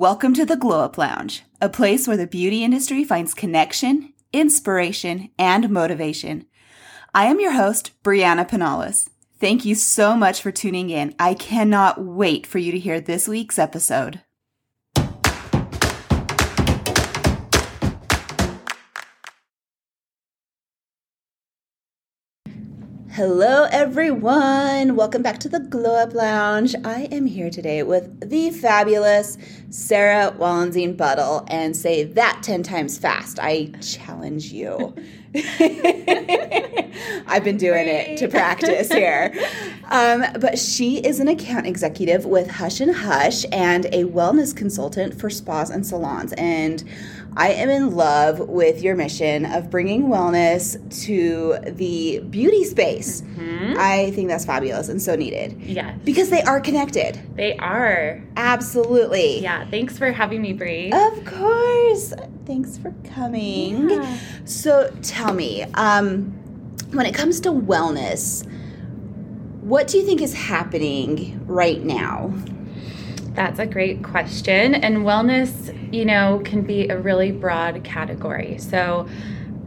Welcome to the Glow Up Lounge, a place where the beauty industry finds connection, inspiration, and motivation. I am your host, Brianna Panales. Thank you so much for tuning in. I cannot wait for you to hear this week's episode. Hello everyone, welcome back to the Glow Up Lounge. I am here today with the fabulous Sarah Wallenzine Buttle, and say that 10 times fast. I challenge you. I've been doing it to practice here. But she is an account executive with Hush and Hush and a wellness consultant for spas and salons. And I am in love with your mission of bringing wellness to the beauty space. Mm-hmm. I think that's fabulous and so needed. Yeah. Because they are connected. They are. Absolutely. Yeah. Thanks for having me, Bri. Of course. Thanks for coming. Yeah. So tell me, when it comes to wellness, what do you think is happening right now? That's a great question. And wellness, you know, can be a really broad category. So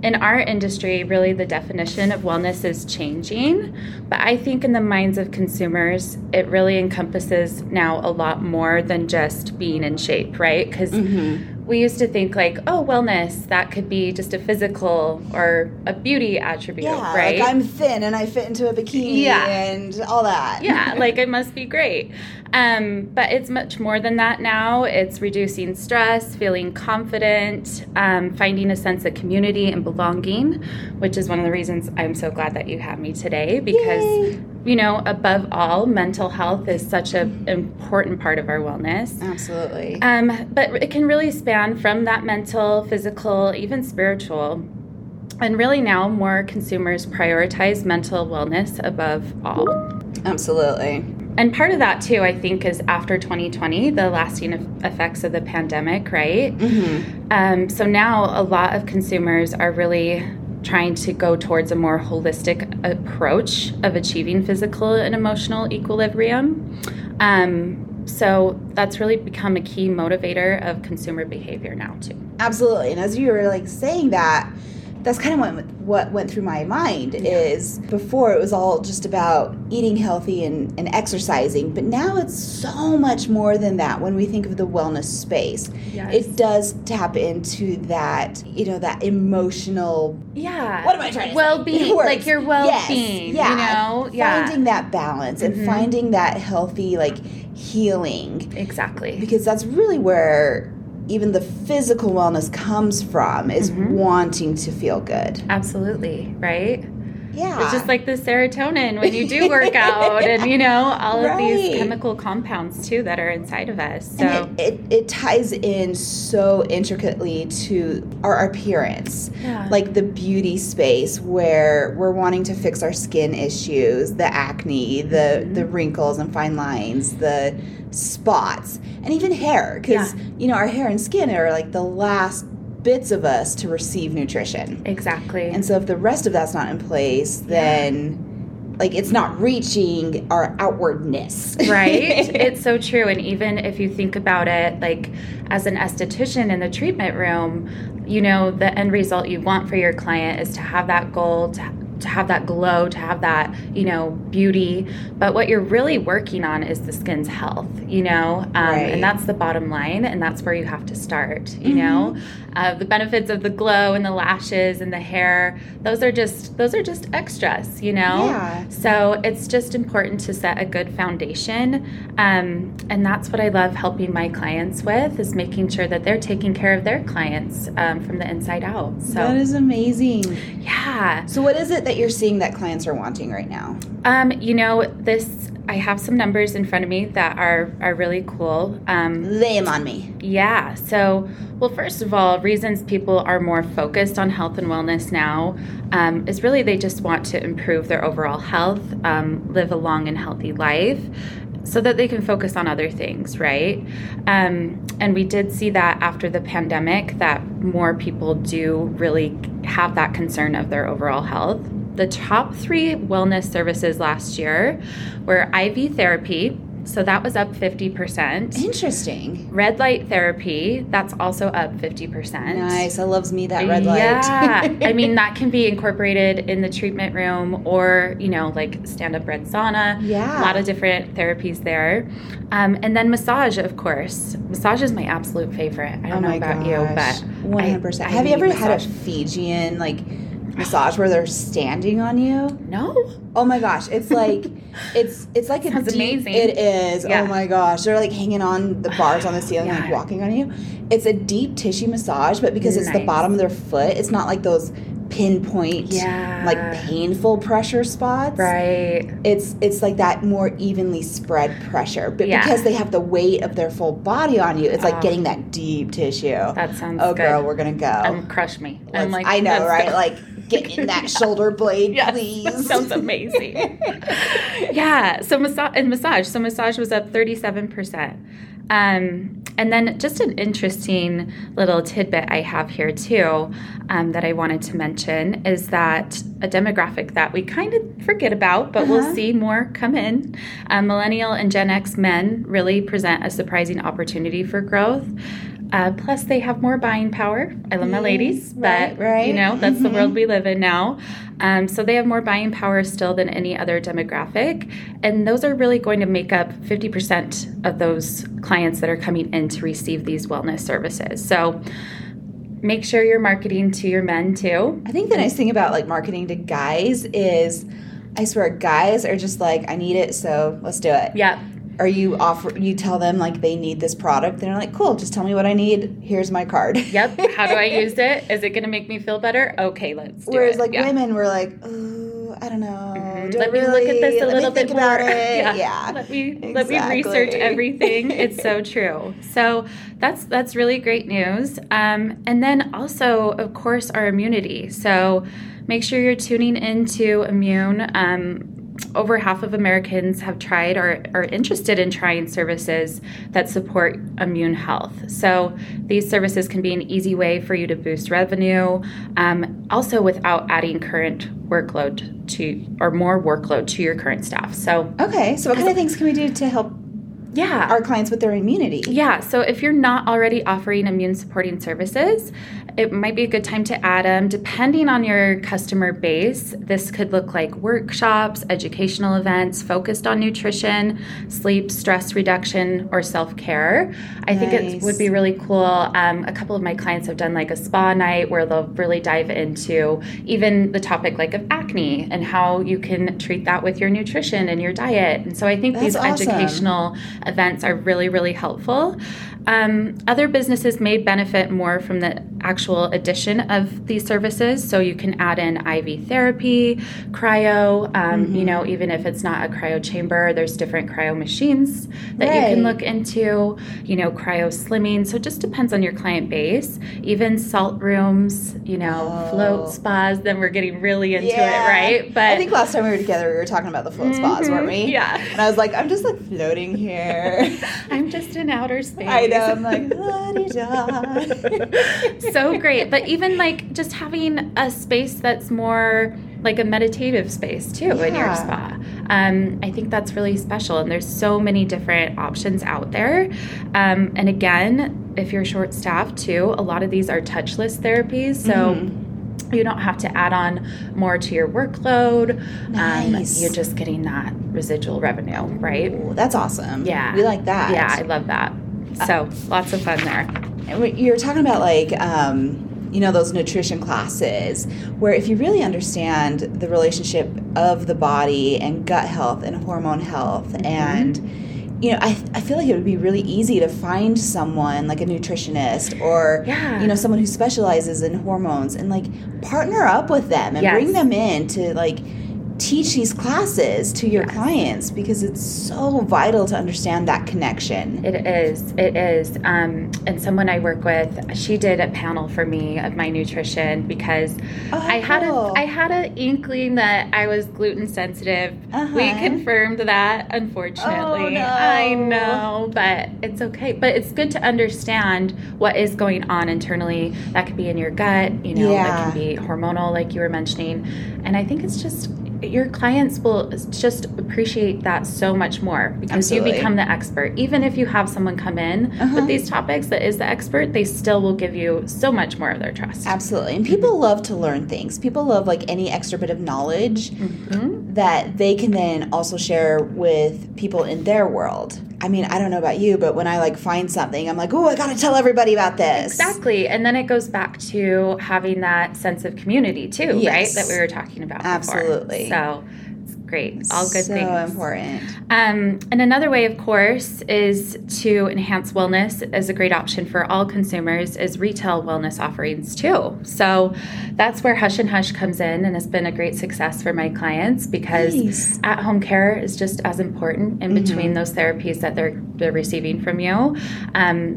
in our industry, really the definition of wellness is changing. But I think in the minds of consumers, it really encompasses now a lot more than just being in shape, right? Because we used to think like, oh, wellness, that could be just a physical or a beauty attribute, right? Like I'm thin and I fit into a bikini and all that. Yeah, like it must be great. But it's much more than that now. It's reducing stress, feeling confident, finding a sense of community and belonging, which is one of the reasons I'm so glad that you have me today because, you know, above all, mental health is such an important part of our wellness. Absolutely. But it can really span from that mental, physical, even spiritual. And really now more consumers prioritize mental wellness above all. Absolutely. And part of that, too, I think, is after 2020, the lasting effects of the pandemic, right? Mm-hmm. So now a lot of consumers are really trying to go towards a more holistic approach of achieving physical and emotional equilibrium. So that's really become a key motivator of consumer behavior now, too. Absolutely. And as you were, like, saying that, that's kind of what went through my mind is before it was all just about eating healthy and exercising, but now it's so much more than that. When we think of the wellness space, it does tap into that, you know, that emotional, what am I trying to say? Like your well-being, you know? Finding that balance and finding that healthy, like, healing. Exactly. Because that's really where even the physical wellness comes from, is wanting to feel good. Absolutely, right? Yeah. It's just like the serotonin when you do work out and, you know, all of these chemical compounds, too, that are inside of us. So and it ties in so intricately to our appearance, like the beauty space where we're wanting to fix our skin issues, the acne, the wrinkles and fine lines, the spots, and even hair because, you know, our hair and skin are like the last bits of us to receive nutrition. Exactly. And so if the rest of that's not in place, then like it's not reaching our outwardness. Right? It's so true. And even if you think about it, like as an esthetician in the treatment room, you know, the end result you want for your client is to have that goal, to have that glow, to have that, you know, beauty. But what you're really working on is the skin's health, you know, and that's the bottom line. And that's where you have to start, you know, the benefits of the glow and the lashes and the hair. Those are just extras, you know. Yeah. So it's just important to set a good foundation. And that's what I love helping my clients with, is making sure that they're taking care of their clients from the inside out. So that is amazing. Yeah. So what is it that you're seeing that clients are wanting right now? You know, this, I have some numbers in front of me that are really cool. Lay them on me. Yeah. So, well, first of all, reasons people are more focused on health and wellness now is really they just want to improve their overall health, live a long and healthy life, so that they can focus on other things, right? And we did see that after the pandemic, that more people do really have that concern of their overall health. The top 3 wellness services last year were IV therapy, So that was up 50%. Interesting. Red light therapy, that's also up 50%. Nice. I loves me that red light. Yeah. I mean, that can be incorporated in the treatment room or, you know, like stand-up red sauna. Yeah. A lot of different therapies there. And then massage, of course. Massage is my absolute favorite. I don't know about you, but 100%. Have you ever had a Fijian, like, massage where they're standing on you? No. Oh my gosh. It's like it's like a deep, amazing. It is. Yeah. Oh my gosh. They're like hanging on the bars on the ceiling, yeah. like walking on you. It's a deep tissue massage, but because it's the bottom of their foot, it's not like those pinpoint like painful pressure spots. Right. It's like that more evenly spread pressure. But because they have the weight of their full body on you, it's like getting that deep tissue. That sounds good. Oh girl, we're gonna go. Crush me. I'm like, I know, right? Good. Like get in that shoulder blade, please. That sounds amazing. Yeah. So massage. So massage was up 37%. And then just an interesting little tidbit I have here too that I wanted to mention is that a demographic that we kind of forget about, but we'll see more come in. Millennial and Gen X men really present a surprising opportunity for growth. Plus, they have more buying power. I love my ladies, but, you know, that's the world we live in now. So they have more buying power still than any other demographic. And those are really going to make up 50% of those clients that are coming in to receive these wellness services. So make sure you're marketing to your men, too. I think the nice thing about, like, marketing to guys is, I swear, guys are just like, I need it, so let's do it. Yeah. Or you tell them, like, they need this product. They're like, cool, just tell me what I need. Here's my card. Yep. How do I use it? Is it going to make me feel better? Okay, let's do it. Whereas, like, women were like, oh, I don't know. Mm-hmm. Do let me really look at this a little bit more. Yeah. Let me research everything. It's so true. So that's really great news. And then also, of course, our immunity. So make sure you're tuning into Immune. Over half of Americans have tried or are interested in trying services that support immune health. So these services can be an easy way for you to boost revenue, also without adding more workload to your current staff. So okay, so what kind of things can we do to help our clients with their immunity? Yeah, so if you're not already offering immune-supporting services, it might be a good time to add them. Depending on your customer base, this could look like workshops, educational events focused on nutrition, sleep, stress reduction, or self-care. I think it would be really cool. A couple of my clients have done like a spa night where they'll really dive into even the topic like of acne and how you can treat that with your nutrition and your diet. And so I think these educational events are really, really helpful. Other businesses may benefit more from the actual addition of these services. So you can add in IV therapy, cryo, you know, even if it's not a cryo chamber, there's different cryo machines that you can look into, you know, cryo slimming. So it just depends on your client base. Even salt rooms, you know, float spas, then we're getting really into it, right? But I think last time we were together, we were talking about the float spas, weren't we? Yeah. And I was like, I'm just like floating here. I'm just in outer space. I know. I'm like, la-di-da. So great. But even like just having a space that's more like a meditative space too in your spa. I think that's really special. And there's so many different options out there. And again, if you're short-staffed too, a lot of these are touchless therapies. So you don't have to add on more to your workload. Nice. You're just getting that residual revenue, right? Ooh, that's awesome. Yeah. We like that. Yeah, I love that. So lots of fun there. You're talking about like, you know, those nutrition classes where if you really understand the relationship of the body and gut health and hormone health and, you know, I feel like it would be really easy to find someone like a nutritionist or, you know, someone who specializes in hormones and like partner up with them and bring them in to like teach these classes to your clients because it's so vital to understand that connection. It is. And someone I work with, she did a panel for me of my nutrition because I had an inkling that I was gluten sensitive. We confirmed that, unfortunately. Oh, no. I know, but it's okay. But it's good to understand what is going on internally. That could be in your gut, you know, that can be hormonal like you were mentioning. And I think it's just your clients will just appreciate that so much more because you become the expert. Even if you have someone come in with these topics that is the expert, they still will give you so much more of their trust. Absolutely. And people love to learn things. People love like any extra bit of knowledge that they can then also share with people in their world. I mean, I don't know about you, but when I like find something, I'm like, oh, I got to tell everybody about this. Exactly. And then it goes back to having that sense of community too, right? That we were talking about Absolutely. Before. Absolutely. So it's great. All good things. So important. And another way, of course, is to enhance wellness as a great option for all consumers is retail wellness offerings too. So that's where Hush and Hush comes in and has been a great success for my clients because at-home care is just as important in between those therapies that they're receiving from you.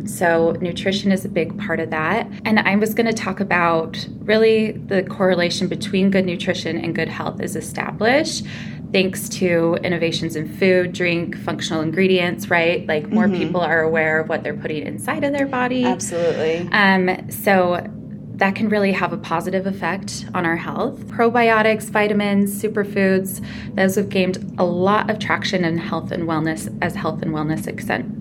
So nutrition is a big part of that. And I was going to talk about really the correlation between good nutrition and good health is established thanks to innovations in food, drink, functional ingredients, right? Like more people are aware of what they're putting inside of their body. Absolutely. So that can really have a positive effect on our health. Probiotics, vitamins, superfoods, those have gained a lot of traction in health and wellness as health and wellness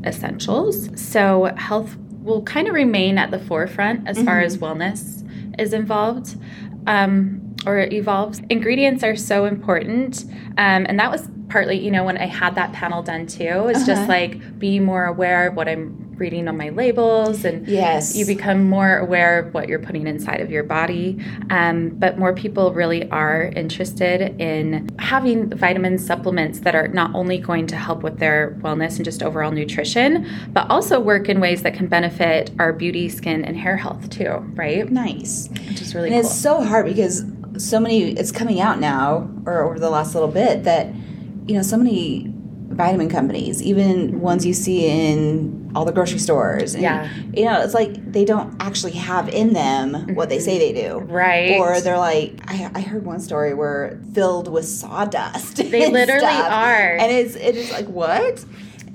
essentials. So health will kind of remain at the forefront as far as wellness is involved. Or it evolves. Ingredients are so important. And that was partly, you know, when I had that panel done too, it's just like be more aware of what I'm reading on my labels and you become more aware of what you're putting inside of your body. But more people really are interested in having vitamin supplements that are not only going to help with their wellness and just overall nutrition, but also work in ways that can benefit our beauty, skin, and hair health too, right? Nice. Which is really cool. And it's so hard because so many, it's coming out now or over the last little bit that, you know, so many vitamin companies, even ones you see in all the grocery stores. And, you know, it's like they don't actually have in them what they say they do. Right. Or they're like, I heard one story where filled with sawdust. They literally are. And it's like, what?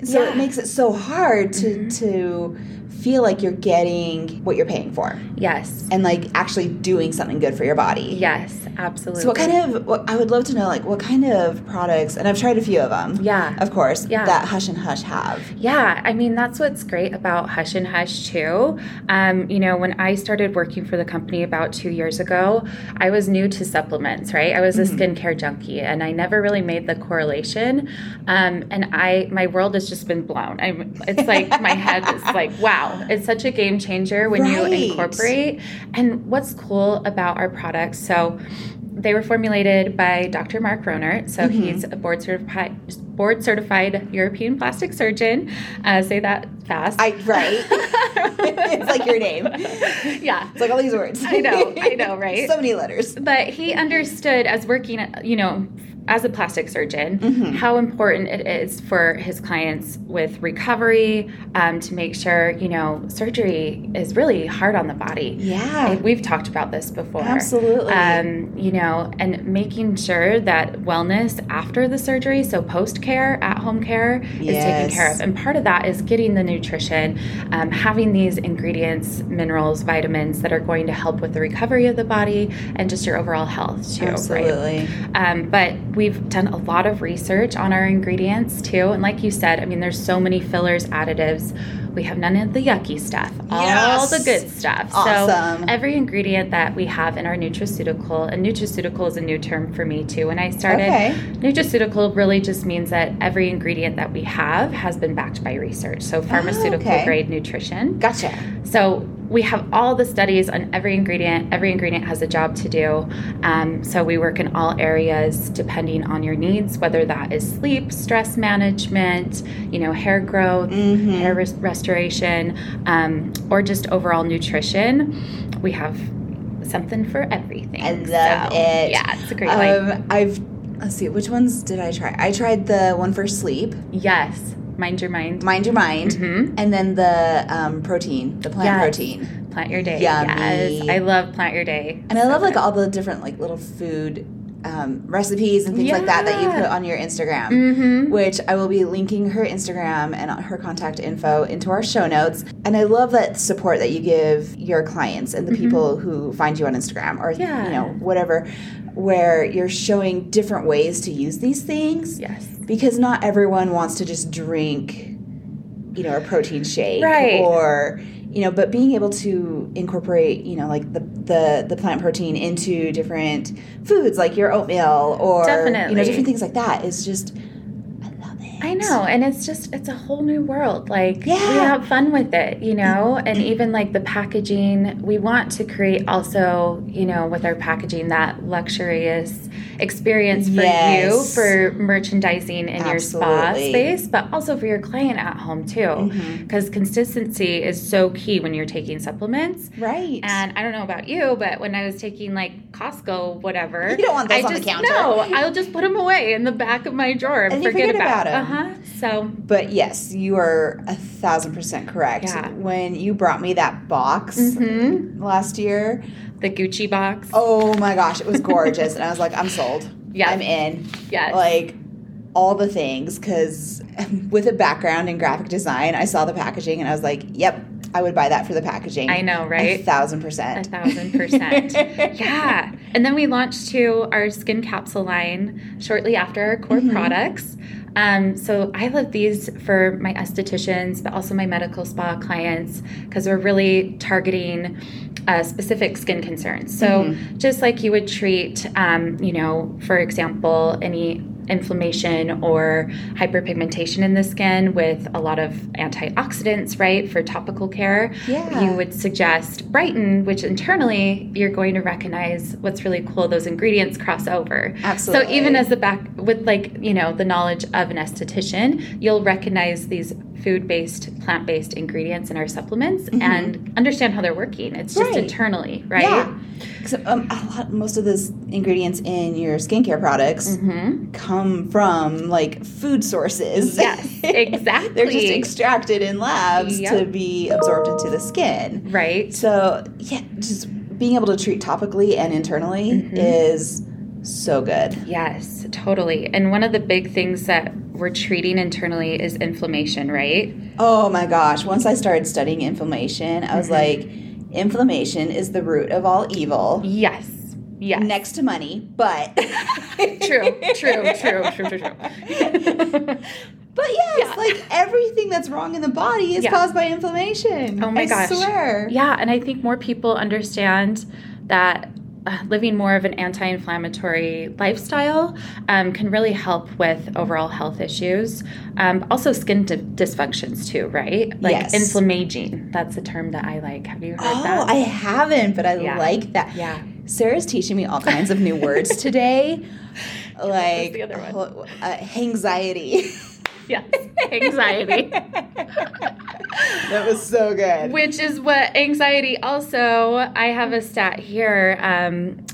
So it makes it so hard to feel like you're getting what you're paying for. Yes. And like actually doing something good for your body. Yes, absolutely. So I would love to know like what kind of products, and I've tried a few of them. Yeah. Of course. Yeah. That Hush and Hush have. Yeah. I mean, that's what's great about Hush and Hush too. You know, when I started working for the company about 2 years ago, I was new to supplements, right? I was a skincare junkie and I never really made the correlation. And my world has just been blown. It's like my head is like, wow. It's such a game changer when you incorporate. And what's cool about our products, so they were formulated by Dr. Mark Rohnert. So he's a board-certified European plastic surgeon. Say that fast. Right. It's like your name. Yeah. It's like all these words. I know, right? So many letters. But he understood as working, you know, as a plastic surgeon, how important it is for his clients with recovery to make sure, you know, surgery is really hard on the body. Yeah. We've talked about this before. Absolutely. You know, and making sure that wellness after the surgery, so post-care, at-home care, is taken care of. And part of that is getting the nutrition, having these ingredients, minerals, vitamins that are going to help with the recovery of the body and just your overall health too. Absolutely. Right? But we've done a lot of research on our ingredients too. And like you said, I mean, there's so many fillers, additives. We have none of the yucky stuff, all the good stuff. Awesome. So every ingredient that we have in our nutraceutical, and nutraceutical is a new term for me too. When I started, nutraceutical really just means that every ingredient that we have has been backed by research. So pharmaceutical grade nutrition. Gotcha. So we have all the studies on every ingredient. Every ingredient has a job to do. So we work in all areas depending on your needs, whether that is sleep, stress management, you know, hair growth, hair restoration, or just overall nutrition. We have something for everything. I love it. Yeah, it's a great life. Let's see, which ones did I try? I tried the one for sleep. Yes. Mind Your Mind. Mm-hmm. And then the protein, the plant protein. Plant Your Day. Yummy. Yes. I love Plant Your Day. And I love like all the different like little food recipes and things like that that you put on your Instagram, which I will be linking her Instagram and her contact info into our show notes. And I love that support that you give your clients and the people who find you on Instagram or, you know, whatever, where you're showing different ways to use these things. Yes. Because not everyone wants to just drink, you know, a protein shake or... You know, but being able to incorporate, you know, like the plant protein into different foods, like your oatmeal or, you know, different things like that is just, I love it. I know. And it's just, it's a whole new world. Like, we have fun with it, you know, and even like the packaging, we want to create also, you know, with our packaging, that luxurious experience for you, for merchandising in your spa space, but also for your client at home too, because consistency is so key when you're taking supplements. Right. And I don't know about you, but when I was taking like Costco, whatever, you don't want those on the counter. No, I'll just put them away in the back of my drawer and forget about it. So, but yes, you are 1,000% correct. Yeah. When you brought me that box last year. The Gucci box. Oh my gosh, it was gorgeous. And I was like, I'm sold. Yeah. I'm in. Yeah. Like all the things, because with a background in graphic design, I saw the packaging and I was like, yep, I would buy that for the packaging. I know, right? 1,000%. 1,000%. Yeah. And then we launched to our skin capsule line shortly after our core products. So I love these for my estheticians, but also my medical spa clients, because we're really targeting specific skin concerns. So just like you would treat, you know, for example, any inflammation or hyperpigmentation in the skin with a lot of antioxidants, right, for topical care, you would suggest Brighten, which internally you're going to recognize what's really cool, those ingredients cross over. Absolutely. So even as the back, with like, you know, the knowledge of an esthetician, you'll recognize these food-based, plant-based ingredients in our supplements and understand how they're working. It's just internally, right? Yeah. So, most of those ingredients in your skincare products come from like food sources. Yes, exactly. They're just extracted in labs to be absorbed into the skin. Right. So yeah, just being able to treat topically and internally is so good. Yes, totally. And one of the big things that we're treating internally is inflammation, right? Oh my gosh. Once I started studying inflammation, I was like, inflammation is the root of all evil. Yes. Yes. Next to money, but. True. But yes, like everything that's wrong in the body is caused by inflammation. Oh my gosh. I swear. Yeah. And I think more people understand that living more of an anti-inflammatory lifestyle can really help with overall health issues. Also skin dysfunctions too, right? Like inflammaging. That's the term that I like. Have you heard that? Oh, I haven't, but I like that. Yeah. Sarah's teaching me all kinds of new words today. Like the other one? Anxiety. Yes, anxiety. That was so good. Which is what anxiety also, I have a stat here.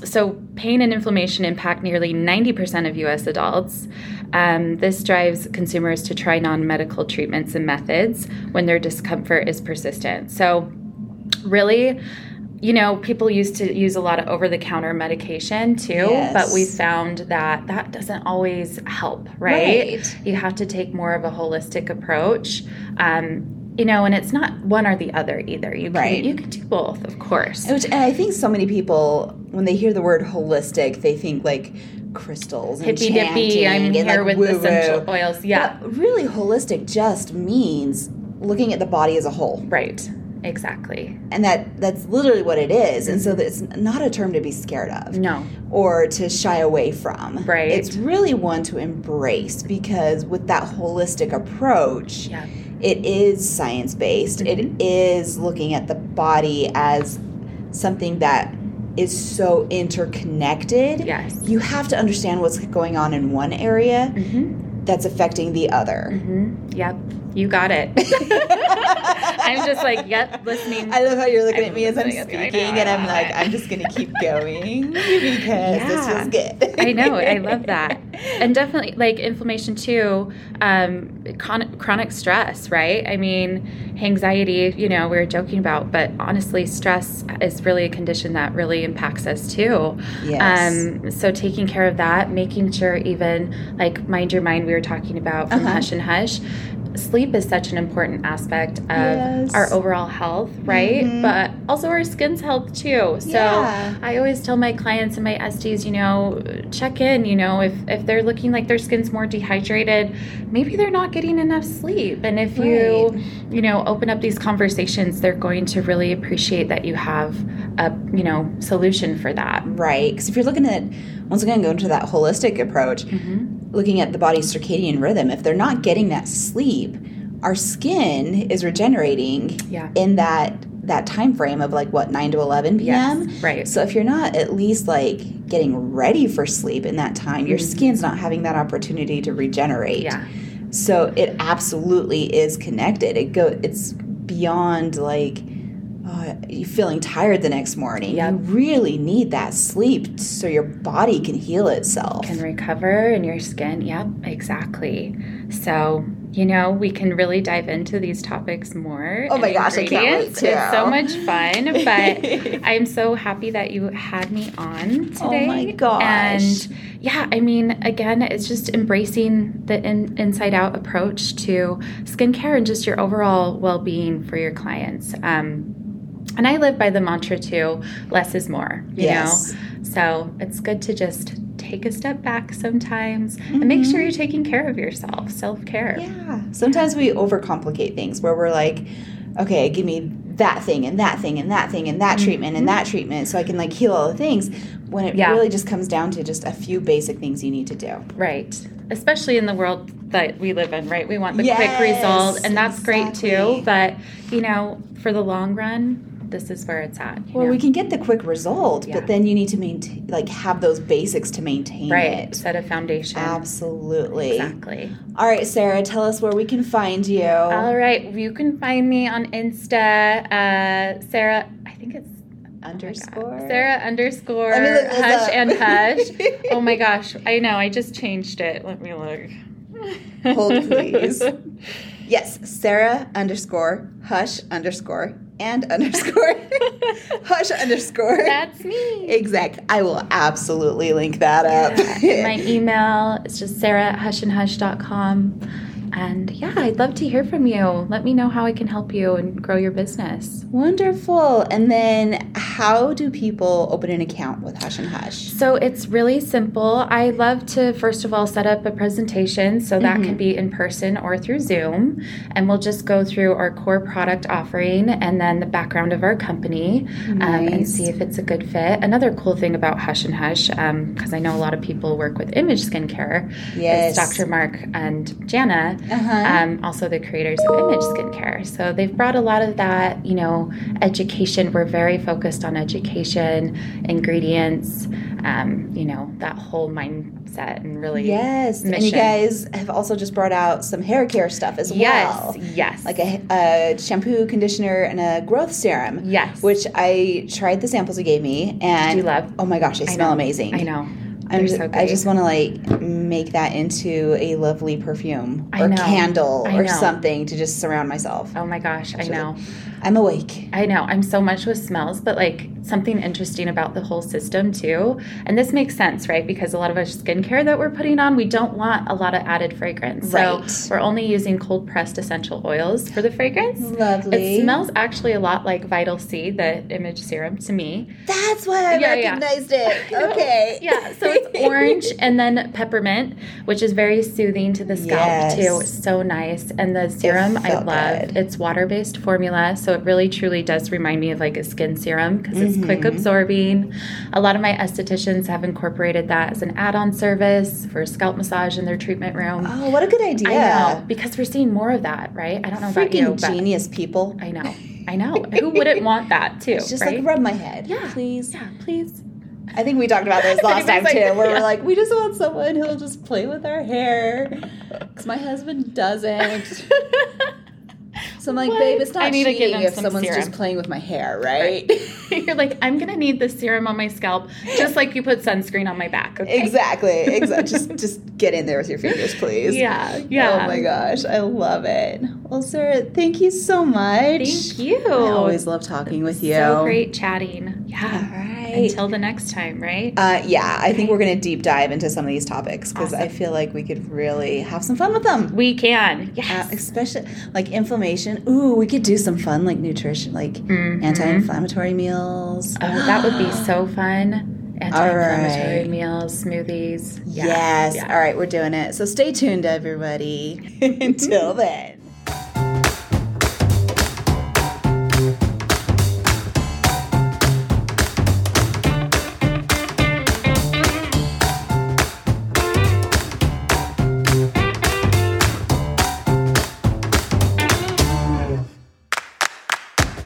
So pain and inflammation impact nearly 90% of U.S. adults. This drives consumers to try non-medical treatments and methods when their discomfort is persistent. So really, you know, people used to use a lot of over-the-counter medication too, but we found that that doesn't always help, right? You have to take more of a holistic approach, you know, and it's not one or the other either. You can, you can do both, of course. And I think so many people, when they hear the word holistic, they think like crystals and hippy dippy. I'm here like, with essential oils. Yeah, but really, holistic just means looking at the body as a whole, right? Exactly. And that's literally what it is. And so it's not a term to be scared of. No. Or to shy away from. Right. It's really one to embrace, because with that holistic approach, it is science-based. It is looking at the body as something that is so interconnected. Yes. You have to understand what's going on in one area that's affecting the other. Yep. you got it. I'm just like, yep, listening. I love how you're looking at me as I'm speaking, and I'm like, I'm just going to keep going because this feels good. I know. I love that. And definitely, like, inflammation too, chronic stress, right? I mean, anxiety, you know, we were joking about, but honestly, stress is really a condition that really impacts us too. Yes. So taking care of that, making sure even, like, Mind Your Mind we were talking about from Hush and Hush, sleep is such an important aspect of our overall health, right? Mm-hmm. But also our skin's health too. So I always tell my clients and my SDs, you know, check in, you know, if they're looking like their skin's more dehydrated, maybe they're not getting enough sleep. And if you know, open up these conversations, they're going to really appreciate that you have a, you know, solution for that. Right. Because if you're looking at, once again, going to that holistic approach, looking at the body's circadian rhythm, if they're not getting that sleep, our skin is regenerating in that time frame of, like, what, 9 to 11 p.m.? Yes, right. So if you're not at least, like, getting ready for sleep in that time, your skin's not having that opportunity to regenerate. Yeah. So it absolutely is connected. It's beyond, like, you're feeling tired the next morning. Yep. You really need that sleep so your body can heal itself. Can recover, and your skin. Yep, exactly. So, you know, we can really dive into these topics more. Oh my gosh, I can't wait to. It's so much fun, but I'm so happy that you had me on today. Oh my gosh. And yeah, I mean, again, it's just embracing the inside-out approach to skincare and just your overall well-being for your clients. And I live by the mantra too, less is more, you know? So it's good to just take a step back sometimes and make sure you're taking care of yourself, self-care. Yeah. Sometimes we overcomplicate things where we're like, okay, give me that thing and that thing and that thing and that treatment and that treatment so I can, like, heal all the things, when it really just comes down to just a few basic things you need to do. Right. Especially in the world that we live in, right? We want the quick result, and that's great too. But, you know, for the long run, this is where it's at. Well, we can get the quick result, but then you need to maintain, like, have those basics to maintain it. Set a foundation. Absolutely. Exactly. All right, Sarah, tell us where we can find you. All right. You can find me on Insta, Sarah, I think it's _ Sarah _ Hush up. And Hush. Oh my gosh. I know. I just changed it. Let me look. Hold, please. Yes, Sarah _ Hush _ and _ Hush _ That's me. Exactly. I will absolutely link that up. My email is just Sarah at hushandhush.com. And yeah, I'd love to hear from you. Let me know how I can help you and grow your business. Wonderful. And then how do people open an account with Hush and Hush? So it's really simple. I love to, first of all, set up a presentation. So that can be in person or through Zoom. And we'll just go through our core product offering and then the background of our company and see if it's a good fit. Another cool thing about Hush and Hush, because I know a lot of people work with Image Skincare, is Dr. Mark and Jana. Also the creators of Image Skincare. So they've brought a lot of that, you know, education. We're very focused on education, ingredients, you know, that whole mindset and really mission. And you guys have also just brought out some hair care stuff as well. Yes. Like a shampoo, conditioner, and a growth serum. Yes. Which I tried the samples you gave me. And do you love? Oh my gosh, they smell amazing. I know. I just want to, like, make that into a lovely perfume or candle or something to just surround myself. Oh my gosh, I know. I'm awake. I know. I'm so much with smells, but, like, something interesting about the whole system too. And this makes sense, right? Because a lot of our skincare that we're putting on, we don't want a lot of added fragrance. Right. So we're only using cold pressed essential oils for the fragrance. Lovely. It smells actually a lot like Vital C, the Image serum, to me. That's why I recognized it. Okay. So it's orange and then peppermint, which is very soothing to the scalp too. It's so nice. And the serum I love. Good. It's water-based formula. So it really truly does remind me of, like, a skin serum because it's quick absorbing. A lot of my estheticians have incorporated that as an add-on service for scalp massage in their treatment room. Oh, what a good idea. I know, because we're seeing more of that, right? I don't know about you. Freaking genius people. I know. Who wouldn't want that too, It's just, right? Like, rub my head. Yeah. Please. Yeah, please. I think we talked about this last time, like, too, where we're like, we just want someone who'll just play with our hair, because my husband doesn't. So I'm like, babe, it's not cheating if someone's just playing with my hair, right? You're like, I'm going to need this serum on my scalp, just like you put sunscreen on my back. Okay? Exactly. just get in there with your fingers, please. Yeah. Oh, my gosh. I love it. Well, Sarah, thank you so much. Thank you. I always love talking with you. So great chatting. Yeah. All right. Until the next time, right? I think we're going to deep dive into some of these topics, because awesome. I feel like we could really have some fun with them. We can. Yes. Especially like inflammation. Ooh, we could do some fun, like nutrition, like anti-inflammatory meals. Oh, that would be so fun. Anti-inflammatory meals, smoothies. Yes. All right, we're doing it. So stay tuned, everybody. Until then.